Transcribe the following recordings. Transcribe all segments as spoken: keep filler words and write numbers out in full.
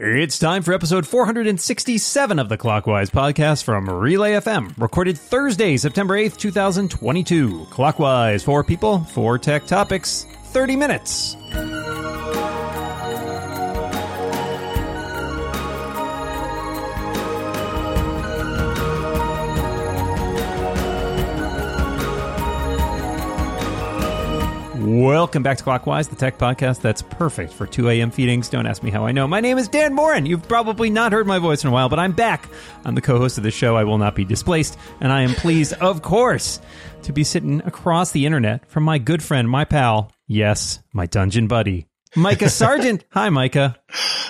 It's time for episode four hundred sixty-seven of the Clockwise Podcast from Relay F M, recorded Thursday, September eighth, two thousand twenty-two. Clockwise, four people, four tech topics, thirty minutes. Welcome back to Clockwise, the tech podcast that's perfect for two a.m. feedings. Don't ask me how I know. My name is Dan Moran. You've probably not heard my voice in a while, but I'm back. I'm the co-host of the show. I will not be displaced, and I am pleased, of course, to be sitting across the internet from my good friend, my pal, yes, my dungeon buddy, Micah Sargent. Hi, Micah.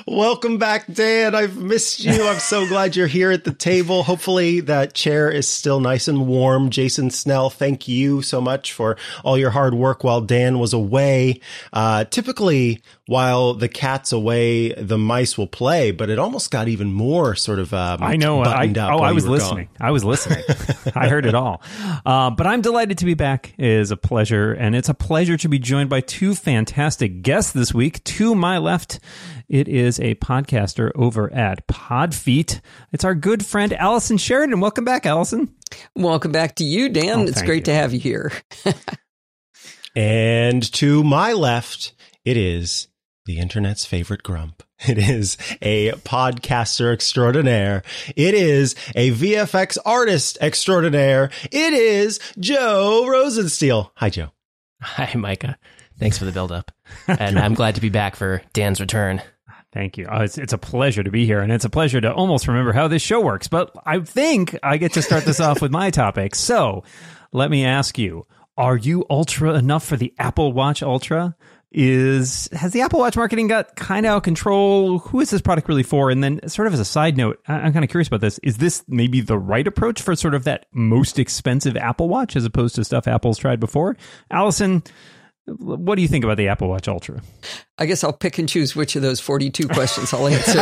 Welcome back, Dan. I've missed you. I'm so glad you're here at the table. Hopefully that chair is still nice and warm. Jason Snell, thank you so much for all your hard work while Dan was away. Uh, typically, while the cat's away, the mice will play, but it almost got even more sort of um, I know, buttoned I, up. Oh, I was listening. Gone. I was listening. I heard it all. Uh, but I'm delighted to be back. It is a pleasure, and it's a pleasure to be joined by two fantastic guests this week. To my left, it is a podcaster over at Podfeet. It's our good friend Allison Sheridan. Welcome back, Allison. Welcome back to you, Dan. Oh, it's great you. to have you here. And to my left, it is the internet's favorite grump. It is a podcaster extraordinaire. It is a V F X artist extraordinaire. It is Joe Rosenstiel. Hi, Joe. Hi, Micah. Thanks for the build-up, and I'm glad to be back for Dan's return. Thank you. Oh, it's, it's a pleasure to be here, and it's a pleasure to almost remember how this show works, but I think I get to start this off with my topic. So let me ask you, are you ultra enough for the Apple Watch Ultra? Is has the Apple Watch marketing got kind of out of control? Who is this product really for? And then sort of as a side note, I'm kind of curious about this. Is this maybe the right approach for sort of that most expensive Apple Watch as opposed to stuff Apple's tried before? Allison, what do you think about the Apple Watch Ultra? I guess I'll pick and choose which of those forty-two questions I'll answer.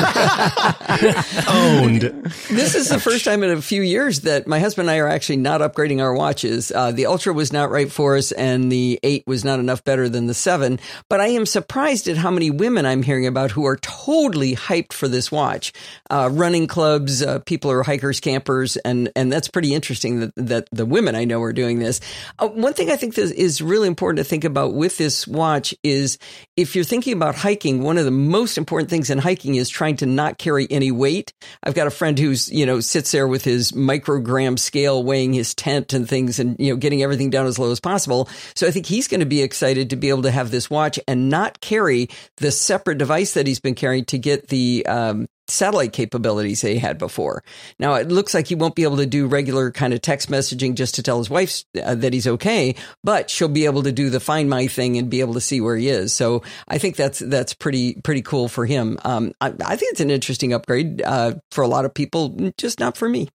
Owned. This is the first time in a few years that my husband and I are actually not upgrading our watches. Uh, the Ultra was not right for us, and the eight was not enough better than the seven. But I am surprised at how many women I'm hearing about who are totally hyped for this watch. Uh, running clubs, uh, people are hikers, campers, and and that's pretty interesting that, that the women I know are doing this. Uh, one thing I think that is really important to think about with this watch is if you're thinking about hiking, one of the most important things in hiking is trying to not carry any weight. I've got a friend who's, you know, sits there with his microgram scale weighing his tent and things and, you know, getting everything down as low as possible. So I think he's going to be excited to be able to have this watch and not carry the separate device that he's been carrying to get the um satellite capabilities they had before. Now, it looks like he won't be able to do regular kind of text messaging just to tell his wife uh, that he's okay, but she'll be able to do the Find My thing and be able to see where he is. So I think that's that's pretty pretty cool for him. Um, I, I think it's an interesting upgrade uh, for a lot of people, just not for me.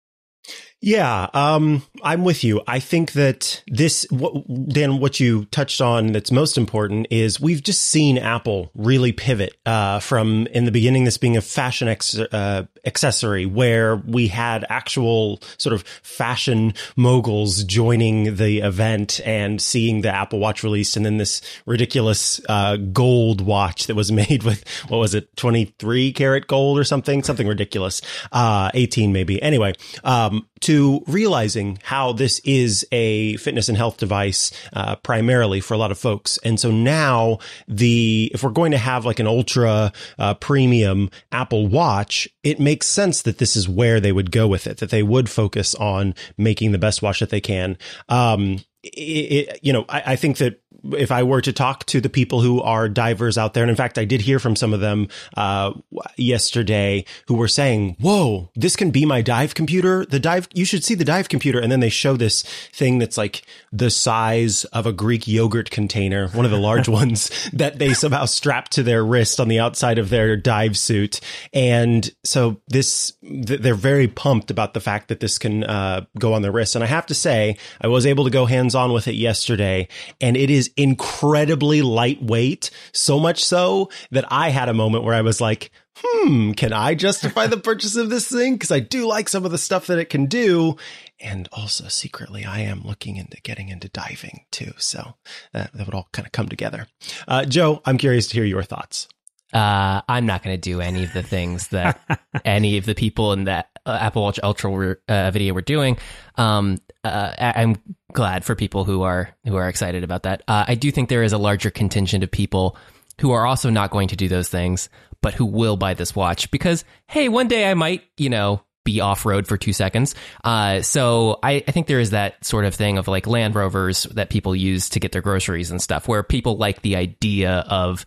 Yeah, um, I'm with you. I think that this, what, Dan, what you touched on that's most important is we've just seen Apple really pivot uh, from, in the beginning, this being a fashion ex- uh, accessory where we had actual sort of fashion moguls joining the event and seeing the Apple Watch released, and then this ridiculous uh, gold watch that was made with, what was it, twenty-three karat gold or something? Something ridiculous. Uh, eighteen maybe. Anyway, um, to realizing how this is a fitness and health device uh, primarily for a lot of folks. And so now the if we're going to have like an ultra uh, premium Apple Watch, it makes sense that this is where they would go with it, that they would focus on making the best watch that they can. Um, it, it, you know, I, I think that if I were to talk to the people who are divers out there, and in fact, I did hear from some of them uh, yesterday who were saying, whoa, this can be my dive computer. The dive, you should see the dive computer. And then they show this thing that's like the size of a Greek yogurt container, one of the large ones that they somehow strap to their wrist on the outside of their dive suit. And so this, th- they're very pumped about the fact that this can uh, go on their wrist. And I have to say, I was able to go hands on with it yesterday, and it is incredibly lightweight, so much so that I had a moment where I was like, hmm, can I justify the purchase of this thing? Because I do like some of the stuff that it can do. And also secretly, I am looking into getting into diving, too. So uh, that would all kind of come together. Uh, Joe, I'm curious to hear your thoughts. Uh, I'm not going to do any of the things that any of the people in that uh, Apple Watch Ultra were, uh, video were doing. Um, uh, I- I'm glad for people who are who are excited about that. Uh, I do think there is a larger contingent of people who are also not going to do those things, but who will buy this watch because, hey, one day I might, you know, be off road for two seconds. Uh, so I, I think there is that sort of thing of like Land Rovers that people use to get their groceries and stuff, where people like the idea of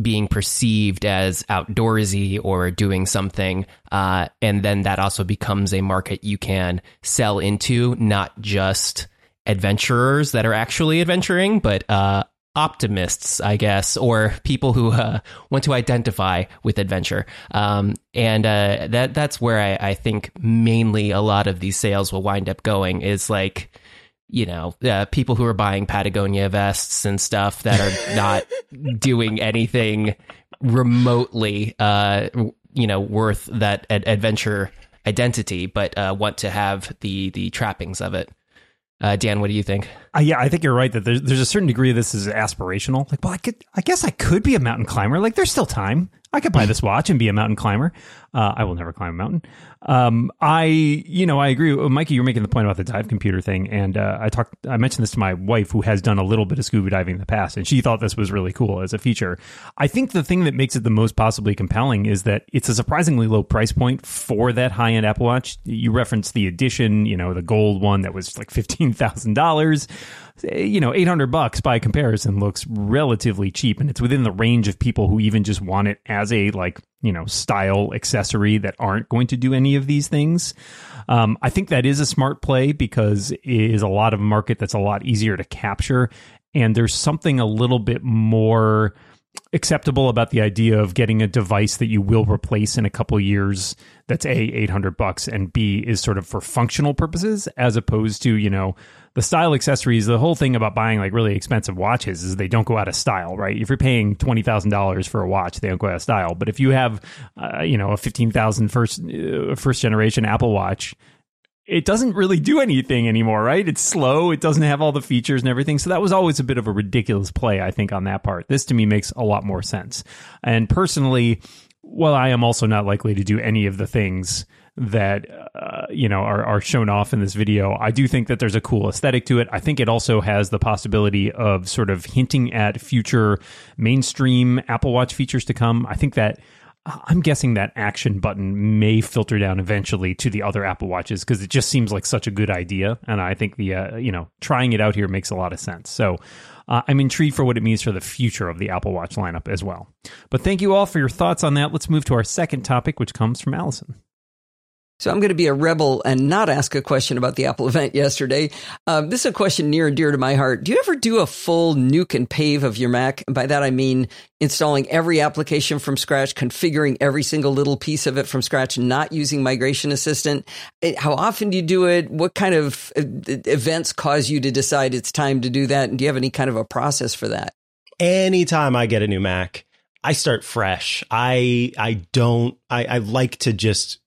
being perceived as outdoorsy or doing something. Uh, and then that also becomes a market you can sell into, not just adventurers that are actually adventuring, but uh, optimists, I guess, or people who uh, want to identify with adventure. Um, and uh, that that's where I, I think mainly a lot of these sales will wind up going is like, you know, uh, people who are buying Patagonia vests and stuff that are not doing anything remotely, uh, you know, worth that ad- adventure identity, but uh, want to have the the trappings of it. Uh, Dan, what do you think? Uh, yeah, I think you're right that there's there's a certain degree of this is aspirational. Like, well, I could, I guess I could be a mountain climber. Like, there's still time. I could buy this watch and be a mountain climber. Uh, I will never climb a mountain. Um, I, you know, I agree. Mikey, you were making the point about the dive computer thing. And uh, I talked, I mentioned this to my wife, who has done a little bit of scuba diving in the past. And she thought this was really cool as a feature. I think the thing that makes it the most possibly compelling is that it's a surprisingly low price point for that high-end Apple Watch. You referenced the edition, you know, the gold one that was like fifteen thousand dollars. You know, eight hundred bucks by comparison looks relatively cheap, and it's within the range of people who even just want it as a, like, you know, style accessory that aren't going to do any of these things. Um, I think that is a smart play because it is a lot of market that's a lot easier to capture. And there's something a little bit more acceptable about the idea of getting a device that you will replace in a couple of years that's A, eight hundred bucks, and B, is sort of for functional purposes, as opposed to, you know, the style accessories. The whole thing about buying like really expensive watches is they don't go out of style, right? If you're paying twenty thousand dollars for a watch, they don't go out of style. But if you have, uh, you know, a fifteen thousand dollars first, uh, first generation Apple Watch, it doesn't really do anything anymore, right? It's slow. It doesn't have all the features and everything. So that was always a bit of a ridiculous play, I think, on that part. This to me makes a lot more sense. And personally, well, I am also not likely to do any of the things that, uh, you know, are, are shown off in this video. I do think that there's a cool aesthetic to it. I think it also has the possibility of sort of hinting at future mainstream Apple Watch features to come. I think that I'm guessing that action button may filter down eventually to the other Apple Watches because it just seems like such a good idea. And I think the, uh, you know, trying it out here makes a lot of sense. So Uh, I'm intrigued for what it means for the future of the Apple Watch lineup as well. But thank you all for your thoughts on that. Let's move to our second topic, which comes from Allison. So I'm going to be a rebel and not ask a question about the Apple event yesterday. Um, this is a question near and dear to my heart. Do you ever do a full nuke and pave of your Mac? And by that, I mean installing every application from scratch, configuring every single little piece of it from scratch, not using Migration Assistant. How often do you do it? What kind of events cause you to decide it's time to do that? And do you have any kind of a process for that? Anytime I get a new Mac, I start fresh. I I don't I, I like to just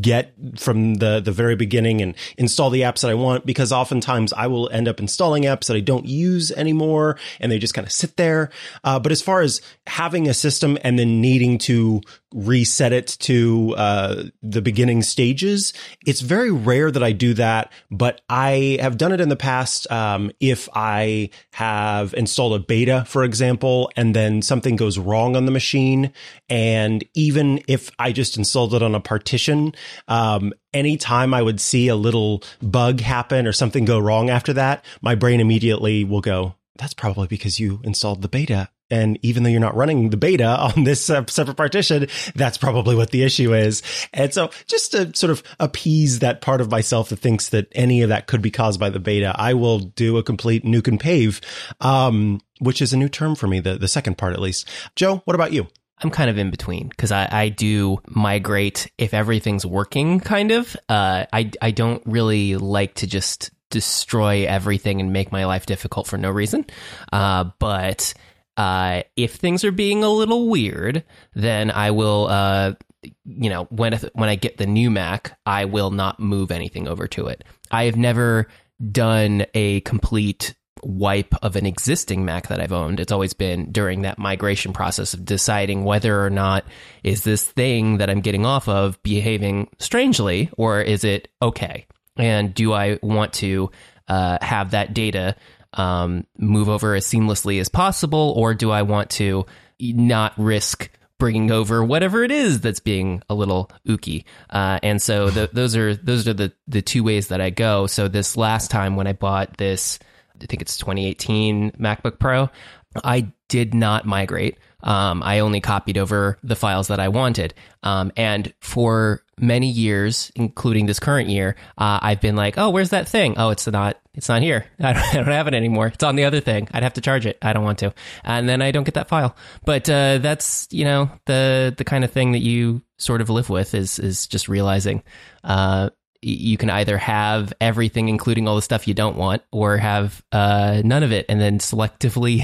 get from the, the very beginning and install the apps that I want, because oftentimes I will end up installing apps that I don't use anymore and they just kind of sit there. Uh, but as far as having a system and then needing to reset it to uh, the beginning stages, it's very rare that I do that, but I have done it in the past. Um, if I have installed a beta, for example, and then something goes wrong on the machine, and even if I just installed it on a partition, um, anytime I would see a little bug happen or something go wrong after that, my brain immediately will go, that's probably because you installed the beta. And even though you're not running the beta on this uh, separate partition, that's probably what the issue is. And so just to sort of appease that part of myself that thinks that any of that could be caused by the beta, I will do a complete nuke and pave, um, which is a new term for me, the, the second part at least. Joe, what about you? I'm kind of in between because I, I do migrate if everything's working, kind of. Uh, I, I don't really like to just destroy everything and make my life difficult for no reason. Uh, but uh, if things are being a little weird, then I will, uh, you know, when, when I get the new Mac, I will not move anything over to it. I have never done a complete wipe of an existing Mac that I've owned. It's always been during that migration process of deciding whether or not is this thing that I'm getting off of behaving strangely, or is it okay? And do I want to uh, have that data um, move over as seamlessly as possible, or do I want to not risk bringing over whatever it is that's being a little ooky? Uh, and so the, those are those are the, the two ways that I go. So this last time when I bought this, I think it's twenty eighteen MacBook Pro, I did not migrate. Um, I only copied over the files that I wanted. Um, and for many years, including this current year, uh, I've been like, oh, where's that thing? Oh, it's not it's not here. I don't, I don't have it anymore. It's on the other thing. I'd have to charge it. I don't want to. And then I don't get that file. But uh, that's, you know, the the kind of thing that you sort of live with is is just realizing uh, you can either have everything, including all the stuff you don't want, or have uh, none of it, and then selectively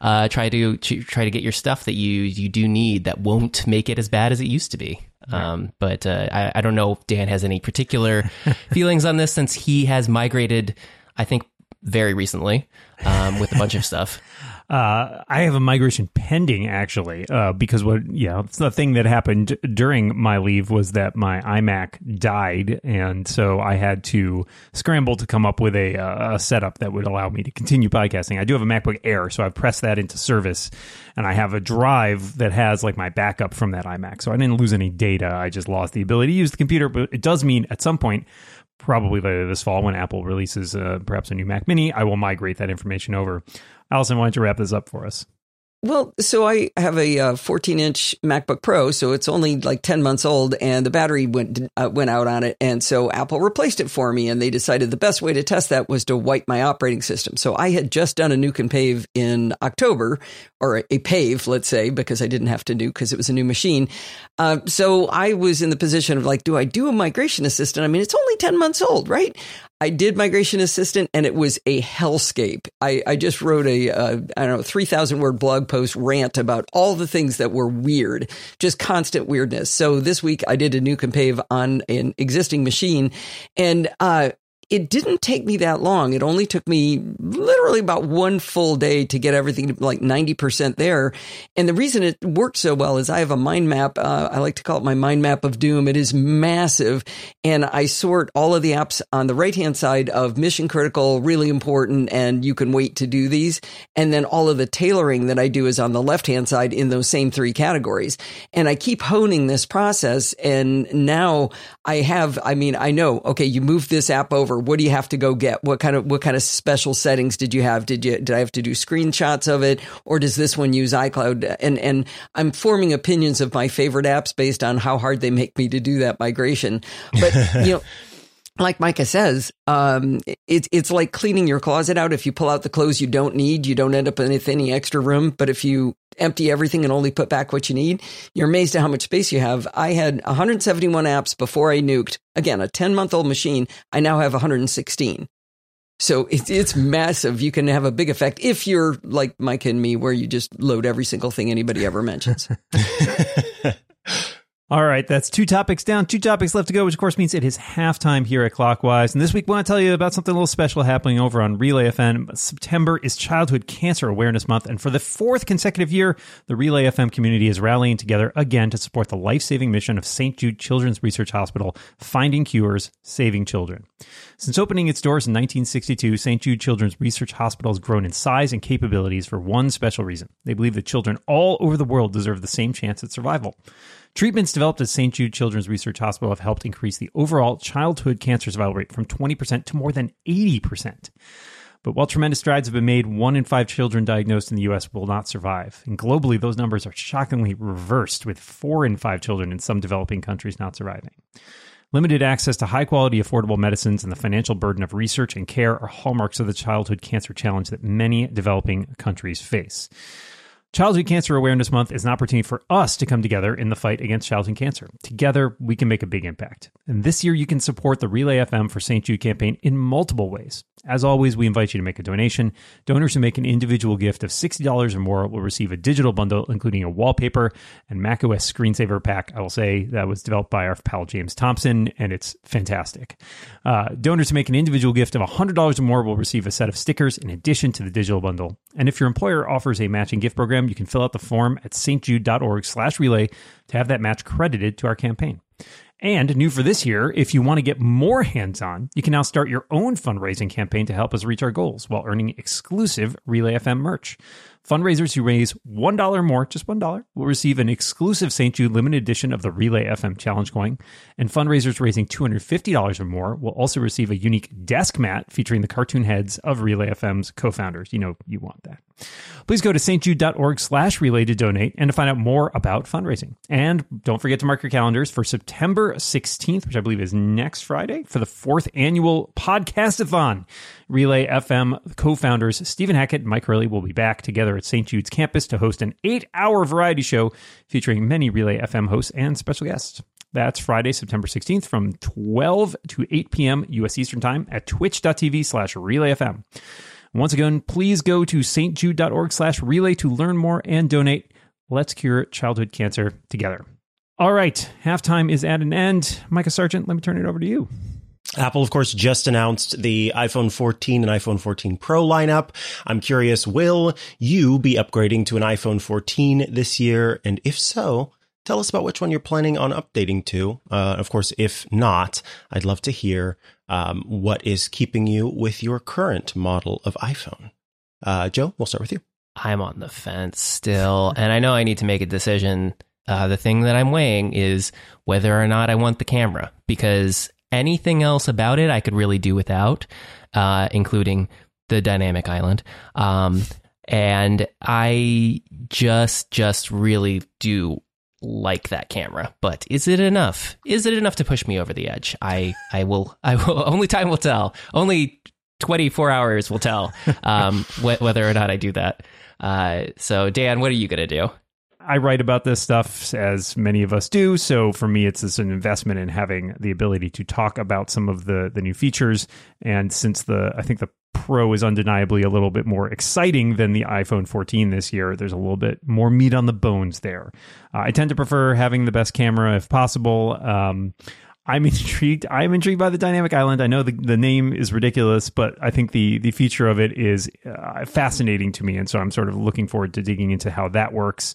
uh, try to try to get your stuff that you you do need that won't make it as bad as it used to be. Um, but uh, I, I don't know if Dan has any particular feelings on this, since he has migrated, I think, very recently um, with a bunch of stuff. Uh, I have a migration pending, actually, uh, because what, yeah, it's the thing that happened during my leave was that my iMac died. And so I had to scramble to come up with a, uh, a setup that would allow me to continue podcasting. I do have a MacBook Air, so I've pressed that into service, and I have a drive that has like my backup from that iMac. So I didn't lose any data. I just lost the ability to use the computer, but it does mean at some point, probably later this fall, when Apple releases uh, perhaps a new Mac Mini, I will migrate that information over. Allison, why don't you wrap this up for us? Well, so I have a uh, fourteen-inch MacBook Pro, so it's only like ten months old, and the battery went uh, went out on it, and so Apple replaced it for me, and they decided the best way to test that was to wipe my operating system. So I had just done a nuke and pave in October, or a, a pave, let's say, because I didn't have to nuke because it was a new machine. Uh, so I was in the position of like, do I do a migration assistant? I mean, it's only ten months old, right? I did Migration Assistant, and it was a hellscape. I, I just wrote a, uh, I don't know, three thousand word blog post rant about all the things that were weird, just constant weirdness. So this week I did a nuke and pave on an existing machine, and uh, it didn't take me that long. It only took me literally about one full day to get everything to like ninety percent there. And the reason it worked so well is I have a mind map. Uh, I like to call it my mind map of doom. It is massive. And I sort all of the apps on the right-hand side of mission critical, really important, and you can wait to do these. And then all of the tailoring that I do is on the left-hand side in those same three categories. And I keep honing this process. And now I have, I mean, I know, okay, you move this app over. What do you have to go get? What kind of what kind of special settings did you have? Did you did I have to do screenshots of it, or does this one use iCloud? And and I'm forming opinions of my favorite apps based on how hard they make me to do that migration. But you know, like Micah says, um, it's it's like cleaning your closet out. If you pull out the clothes you don't need, you don't end up with any extra room. But if you empty everything and only put back what you need, you're amazed at how much space you have. I had one hundred seventy-one apps before I nuked. Again, a ten-month-old machine. I now have one hundred sixteen. So it's, it's massive. You can have a big effect if you're like Mike and me, where you just load every single thing anybody ever mentions. All right, that's two topics down, two topics left to go, which of course means it is halftime here at Clockwise. And this week, I want to tell you about something a little special happening over on Relay F M. September is Childhood Cancer Awareness Month, and for the fourth consecutive year, the Relay F M community is rallying together again to support the life-saving mission of Saint Jude Children's Research Hospital, finding cures, saving children. Since opening its doors in nineteen sixty-two, Saint Jude Children's Research Hospital has grown in size and capabilities for one special reason. They believe that children all over the world deserve the same chance at survival. Treatments developed at Saint Jude Children's Research Hospital have helped increase the overall childhood cancer survival rate from twenty percent to more than eighty percent. But while tremendous strides have been made, one in five children diagnosed in the U S will not survive. And globally, those numbers are shockingly reversed, with four in five children in some developing countries not surviving. Limited access to high-quality, affordable medicines and the financial burden of research and care are hallmarks of the childhood cancer challenge that many developing countries face. Childhood Cancer Awareness Month is an opportunity for us to come together in the fight against childhood cancer. Together, we can make a big impact. And this year, you can support the Relay F M for Saint Jude campaign in multiple ways. As always, we invite you to make a donation. Donors who make an individual gift of sixty dollars or more will receive a digital bundle, including a wallpaper and macOS screensaver pack. I will say that was developed by our pal James Thompson, and it's fantastic. Uh, donors who make an individual gift of one hundred dollars or more will receive a set of stickers in addition to the digital bundle. And if your employer offers a matching gift program, you can fill out the form at stjude dot org slash relay to have that match credited to our campaign. And new for this year, if you want to get more hands-on, you can now start your own fundraising campaign to help us reach our goals while earning exclusive Relay F M merch. Fundraisers who raise one dollar or more, just one dollar, will receive an exclusive Saint Jude limited edition of the Relay F M Challenge coin. And fundraisers raising two hundred fifty dollars or more will also receive a unique desk mat featuring the cartoon heads of Relay F M's co-founders. You know you want that. Please go to stjude dot org slash relay to donate and to find out more about fundraising. And don't forget to mark your calendars for September sixteenth, which I believe is next Friday, for the fourth annual Podcastathon. Relay F M co-founders Stephen Hackett and Mike Hurley will be back together at Saint Jude's campus to host an eight-hour variety show featuring many Relay F M hosts and special guests. That's Friday, September sixteenth from twelve to eight p.m. U S Eastern Time at twitch dot t v slash relay f m. Once again, please go to stjude dot org slash relay to learn more and donate. Let's cure childhood cancer together. All right, halftime is at an end. Micah Sargent, let me turn it over to you. Apple, of course, just announced the iPhone fourteen and iPhone fourteen Pro lineup. I'm curious, will you be upgrading to an iPhone fourteen this year? And if so, tell us about which one you're planning on updating to. Uh, of course, if not, I'd love to hear um, what is keeping you with your current model of iPhone. Uh, Joe, we'll start with you. I'm on the fence still, and I know I need to make a decision. Uh, the thing that I'm weighing is whether or not I want the camera, because anything else about it I could really do without, uh, including the Dynamic Island. Um, and I just, just really do like that camera. But is it enough? Is it enough to push me over the edge? I, I will, I will, only time will tell. Only twenty-four hours will tell um, wh- whether or not I do that. Uh, so Dan, what are you going to do? I write about this stuff, as many of us do. So for me, it's just an investment in having the ability to talk about some of the the new features. And since the I think the Pro is undeniably a little bit more exciting than the iPhone fourteen this year, there's a little bit more meat on the bones there. Uh, I tend to prefer having the best camera if possible. Um, I'm intrigued. I'm intrigued by the Dynamic Island. I know the, the name is ridiculous, but I think the, the feature of it is uh, fascinating to me. And so I'm sort of looking forward to digging into how that works.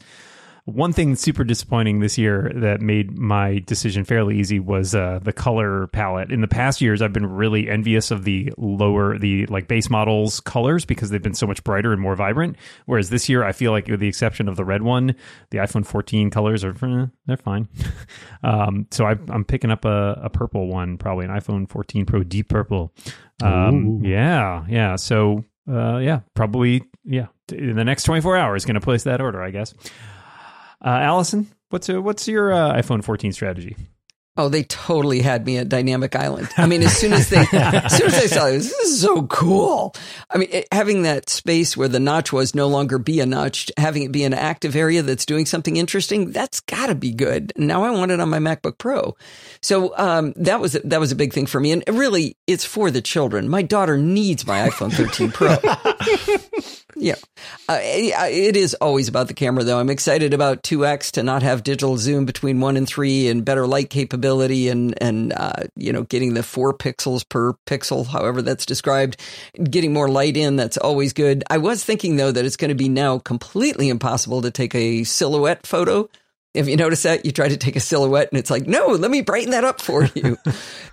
One thing that's super disappointing this year that made my decision fairly easy was uh, the color palette. In the past years, I've been really envious of the lower, the like base models colors, because they've been so much brighter and more vibrant. Whereas this year, I feel like, with the exception of the red one, the iPhone fourteen colors are, eh, they're fine. um, so I, I'm picking up a, a purple one, probably an iPhone fourteen Pro deep purple. Um, yeah, yeah. So uh, yeah, probably, yeah. In the next twenty-four hours, going to place that order, I guess. Uh, Allison, what's a, what's your uh, iPhone fourteen strategy? Oh, they totally had me at Dynamic Island. I mean, as soon as they, as soon as I saw it, it was, this is so cool. I mean, it, having that space where the notch was no longer be a notch, having it be an active area that's doing something interesting, that's got to be good. Now I want it on my MacBook Pro. So um, that was that was a big thing for me, and really, it's for the children. My daughter needs my iPhone thirteen Pro. Yeah, uh, it is always about the camera, though. I'm excited about two X to not have digital zoom between one and three, and better light capability. And and uh, you know, getting the four pixels per pixel, however that's described, getting more light in, that's always good. I was thinking, though, that it's going to be now completely impossible to take a silhouette photo. If you notice that, you try to take a silhouette and it's like, no, let me brighten that up for you.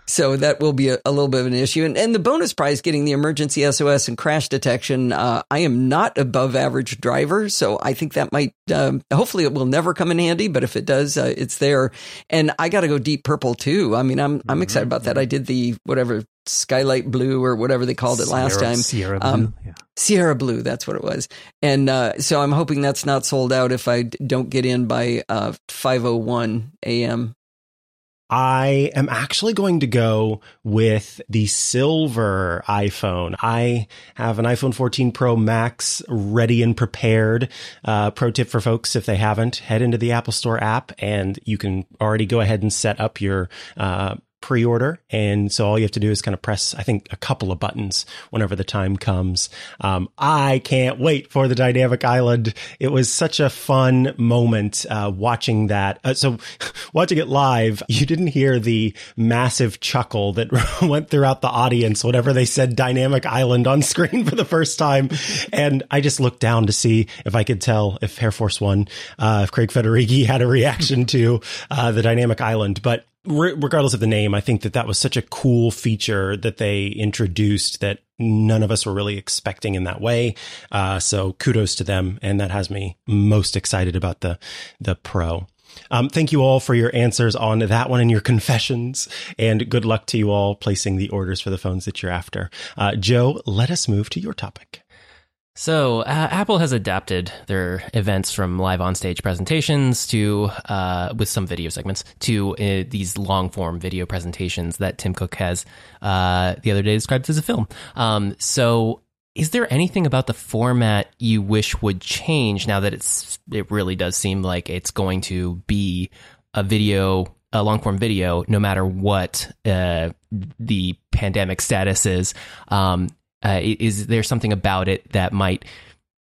So that will be a, a little bit of an issue. And, and the bonus prize, getting the emergency S O S and crash detection. Uh, I am not above average driver, so I think that might, um, hopefully it will never come in handy, but if it does, uh, it's there. And I got to go deep purple too. I mean, I'm, I'm excited about that. I did the whatever skylight blue or whatever they called it last Sierra, time. Sierra Blue, um, yeah. Sierra Blue, that's what it was. And uh, so I'm hoping that's not sold out if I don't get in by uh, five oh one a.m. I am actually going to go with the silver iPhone. I have an iPhone fourteen Pro Max ready and prepared. Uh, pro tip for folks, if they haven't, head into the Apple Store app and you can already go ahead and set up your uh, pre-order. And so all you have to do is kind of press, I think, a couple of buttons whenever the time comes. Um, I can't wait for the Dynamic Island. It was such a fun moment uh, watching that. Uh, so watching it live, you didn't hear the massive chuckle that went throughout the audience whenever they said Dynamic Island on screen for the first time. And I just looked down to see if I could tell if Air Force One, uh, if Craig Federighi had a reaction to uh, the Dynamic Island. But re- regardless of the name, I think that that was such a cool feature that they introduced that none of us were really expecting in that way. Uh, so kudos to them. And that has me most excited about the the Pro. Um, thank you all for your answers on that one and your confessions, and good luck to you all placing the orders for the phones that you're after. Uh, Joe, let us move to your topic. So uh, Apple has adapted their events from live on-stage presentations to, uh, with some video segments, to uh, these long-form video presentations that Tim Cook has uh, the other day described as a film. Um, so is there anything about the format you wish would change now that it's it really does seem like it's going to be a video, a long-form video, no matter what uh, the pandemic status is? Um, uh, is there something about it that might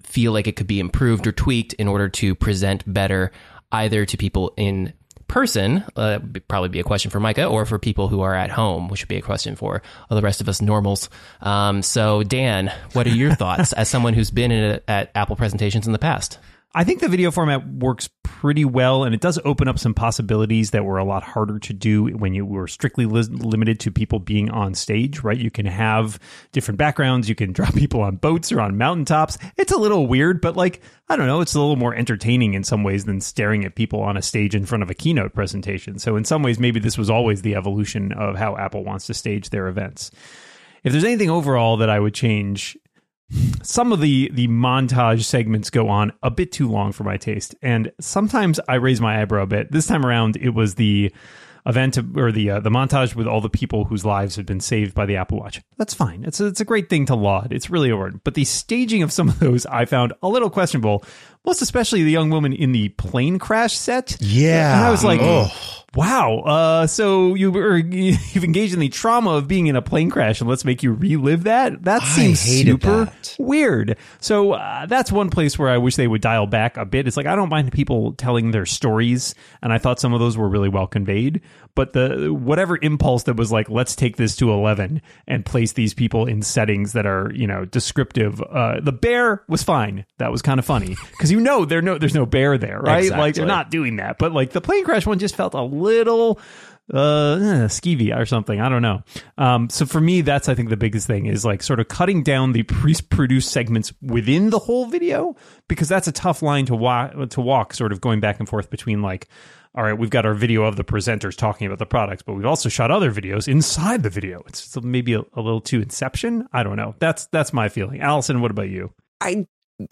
feel like it could be improved or tweaked in order to present better either to people in person, uh, probably be a question for Micah, or for people who are at home, which would be a question for all the rest of us normals. Um, so Dan, what are your thoughts as someone who's been in a, at Apple presentations in the past? I think the video format works pretty well, and it does open up some possibilities that were a lot harder to do when you were strictly li- limited to people being on stage, right? You can have different backgrounds. You can draw people on boats or on mountaintops. It's a little weird, but like, I don't know, it's a little more entertaining in some ways than staring at people on a stage in front of a keynote presentation. So in some ways, maybe this was always the evolution of how Apple wants to stage their events. If there's anything overall that I would change, some of the, the montage segments go on a bit too long for my taste, and sometimes I raise my eyebrow a bit. This time around, it was the event or the uh, the montage with all the people whose lives had been saved by the Apple Watch. That's fine. It's a, it's a great thing to laud. It's really important. But the staging of some of those I found a little questionable, most especially the young woman in the plane crash set. Yeah. And I was like, oh. Wow. Uh, so you were, you've engaged in the trauma of being in a plane crash, and let's make you relive that? That seems super that. weird. So uh, that's one place where I wish they would dial back a bit. It's like, I don't mind people telling their stories, and I thought some of those were really well conveyed. But the whatever impulse that was like, let's take this to eleven and place these people in settings that are, you know, descriptive. Uh, the bear was fine. That was kind of funny because, you know, there no there's no bear there, right? Exactly. Like, they're not doing that. But like the plane crash one just felt a little uh, skeevy or something. I don't know. Um, so for me, that's, I think, the biggest thing is like sort of cutting down the pre-produced segments within the whole video, because that's a tough line to, wa- to walk, sort of going back and forth between like, all right, we've got our video of the presenters talking about the products, but we've also shot other videos inside the video. It's maybe a, a little too Inception. I don't know. That's that's my feeling. Allison, what about you? I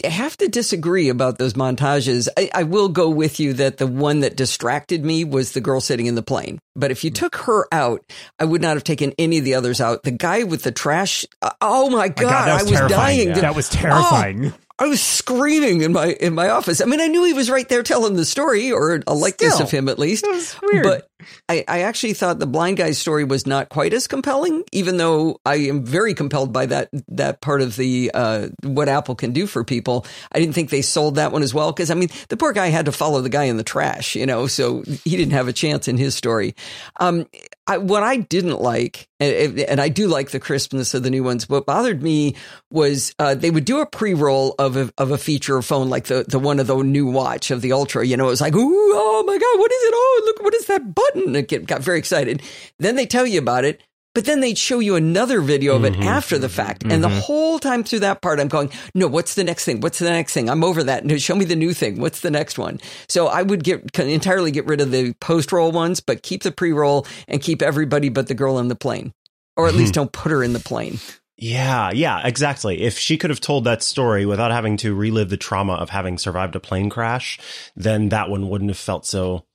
have to disagree about those montages. I, I will go with you that the one that distracted me was the girl sitting in the plane. But if you took her out, I would not have taken any of the others out. The guy with the trash. Uh, oh, my God. My God, that was I was terrifying. dying. Yeah. That was terrifying. Oh. I was screaming in my in my office. I mean, I knew he was right there telling the story, or a likeness Still, of him at least. That was weird. But I, I actually thought the blind guy's story was not quite as compelling, even though I am very compelled by that that part of the uh, what Apple can do for people. I didn't think they sold that one as well, because, I mean, the poor guy had to follow the guy in the trash, you know, so he didn't have a chance in his story. Um, I, what I didn't like, and, and I do like the crispness of the new ones, what bothered me was uh, they would do a pre-roll of a, of a feature phone, like the, the one of the new watch of the Ultra. You know, it was like, ooh, oh my God, what is it? Oh, look, what is that button? It got very excited. Then they tell you about it, but then they'd show you another video of it mm-hmm. after the fact. Mm-hmm. And the whole time through that part, I'm going, no, what's the next thing? What's the next thing? I'm over that. No, show me the new thing. What's the next one? So I would get entirely get rid of the post-roll ones, but keep the pre-roll and keep everybody but the girl in the plane. Or at least don't put her in the plane. Yeah, yeah, exactly. If she could have told that story without having to relive the trauma of having survived a plane crash, then that one wouldn't have felt so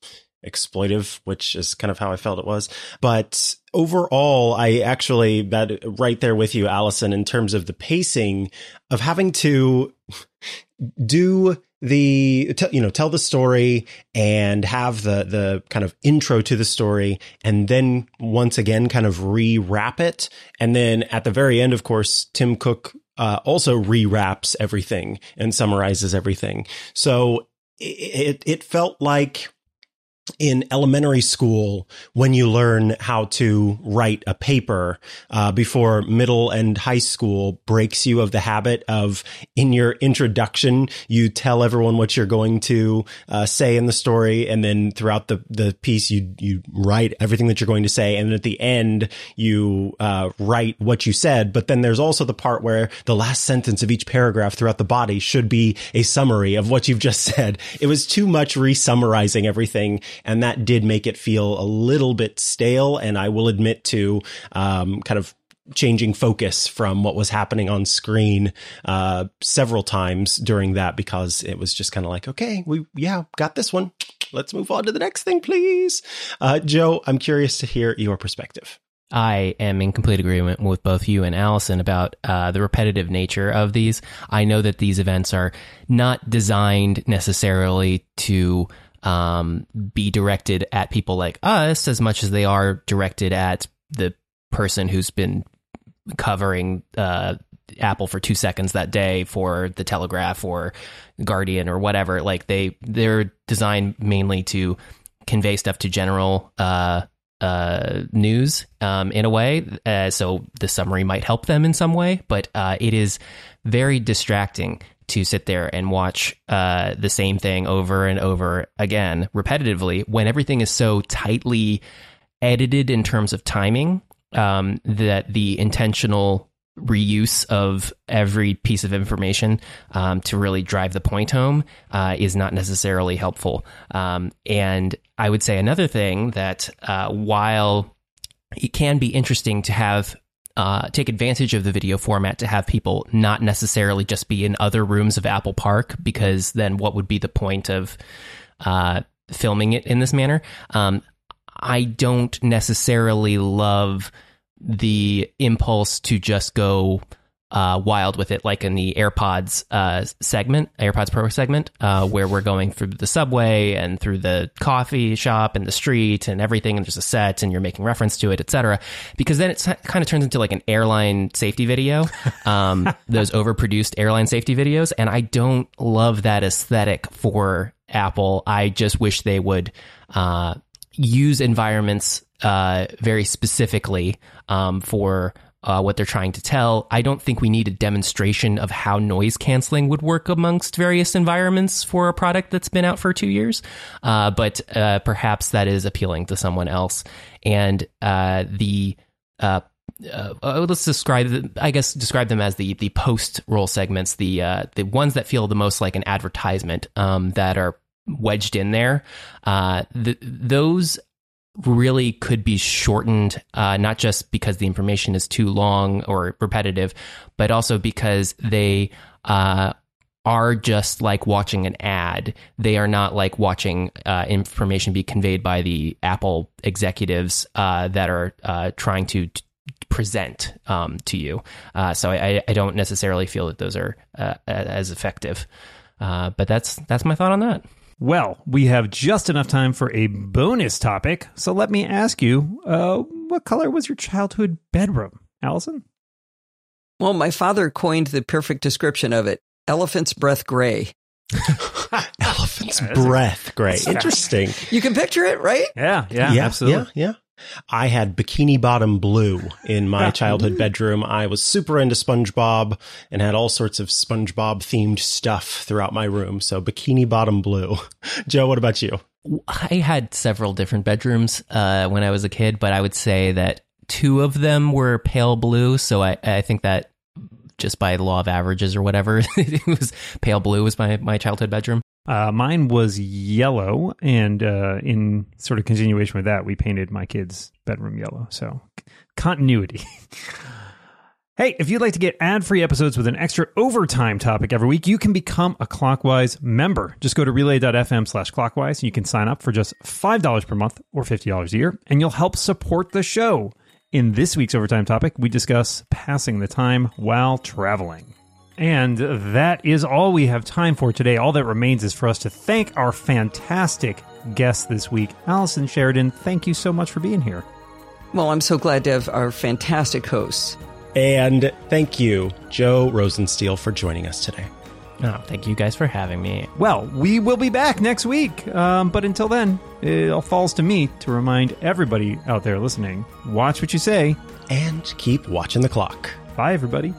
exploitive, which is kind of how I felt it was. But overall, I actually bet right there with you, Allison, in terms of the pacing of having to do the, you know, tell the story and have the, the kind of intro to the story, and then once again, kind of rewrap it. And then at the very end, of course, Tim Cook uh, also rewraps everything and summarizes everything. So it, it felt like in elementary school, when you learn how to write a paper, uh, before middle and high school breaks you of the habit of, in your introduction, you tell everyone what you're going to uh, say in the story. And then throughout the, the piece, you, you write everything that you're going to say. And at the end, you uh, write what you said. But then there's also the part where the last sentence of each paragraph throughout the body should be a summary of what you've just said. It was too much re-summarizing everything. And that did make it feel a little bit stale. And I will admit to um, kind of changing focus from what was happening on screen uh, several times during that, because it was just kind of like, OK, we yeah, got this one. Let's move on to the next thing, please. Uh, Joe, I'm curious to hear your perspective. I am in complete agreement with both you and Allison about uh, the repetitive nature of these. I know that these events are not designed necessarily to Um, be directed at people like us as much as they are directed at the person who's been covering uh, Apple for two seconds that day for the Telegraph or Guardian or whatever. Like they, they're designed mainly to convey stuff to general uh, uh, news um, in a way. Uh, so the summary might help them in some way, but uh, it is very distracting to sit there and watch uh, the same thing over and over again repetitively when everything is so tightly edited in terms of timing um, that the intentional reuse of every piece of information um, to really drive the point home uh, is not necessarily helpful. Um, and I would say another thing that uh, while it can be interesting to have Uh, take advantage of the video format to have people not necessarily just be in other rooms of Apple Park, because then what would be the point of uh, filming it in this manner? Um, I don't necessarily love the impulse to just go uh, wild with it, like in the AirPods uh, segment, AirPods Pro segment, uh, where we're going through the subway and through the coffee shop and the street and everything, and there's a set and you're making reference to it, et cetera, because then it kind of turns into like an airline safety video, um, those overproduced airline safety videos. And I don't love that aesthetic for Apple. I just wish they would uh, use environments uh, very specifically um, for Uh, what they're trying to tell. I don't think we need a demonstration of how noise canceling would work amongst various environments for a product that's been out for two years. Uh, but uh, perhaps that is appealing to someone else. And uh, the uh, uh, let's describe, I guess, describe them as the the post roll segments, the uh, the ones that feel the most like an advertisement um, that are wedged in there. Uh, th- those. really could be shortened, uh, not just because the information is too long or repetitive, but also because they uh, are just like watching an ad. They are not like watching uh, information be conveyed by the Apple executives uh, that are uh, trying to t- present um, to you. Uh, so I, I don't necessarily feel that those are uh, as effective. Uh, but that's that's my thought on that. Well, we have just enough time for a bonus topic, so let me ask you, uh, what color was your childhood bedroom, Allison? Well, my father coined the perfect description of it, elephant's breath gray. elephant's yeah, breath gray. That's interesting. You can picture it, right? Yeah, yeah, yeah absolutely. Yeah, yeah. I had bikini bottom blue in my childhood bedroom. I was super into SpongeBob and had all sorts of SpongeBob themed stuff throughout my room. So bikini bottom blue. Joe, what about you? I had several different bedrooms uh, when I was a kid, but I would say that two of them were pale blue. So I, I think that just by law of averages or whatever, it was pale blue was my, my childhood bedroom. Uh, mine was yellow, and uh, in sort of continuation with that, we painted my kids' bedroom yellow. So, continuity. Hey, if you'd like to get ad-free episodes with an extra overtime topic every week, you can become a Clockwise member. Just go to relay.fm slash clockwise, and you can sign up for just five dollars per month or fifty dollars a year, and you'll help support the show. In this week's overtime topic, we discuss passing the time while traveling. And that is all we have time for today. All that remains is for us to thank our fantastic guest this week, Allison Sheridan. Thank you so much for being here. Well, I'm so glad to have our fantastic hosts. And thank you, Joe Rosenstiel, for joining us today. Oh, thank you guys for having me. Well, we will be back next week. Um, but until then, it all falls to me to remind everybody out there listening, watch what you say. And keep watching the clock. Bye, everybody.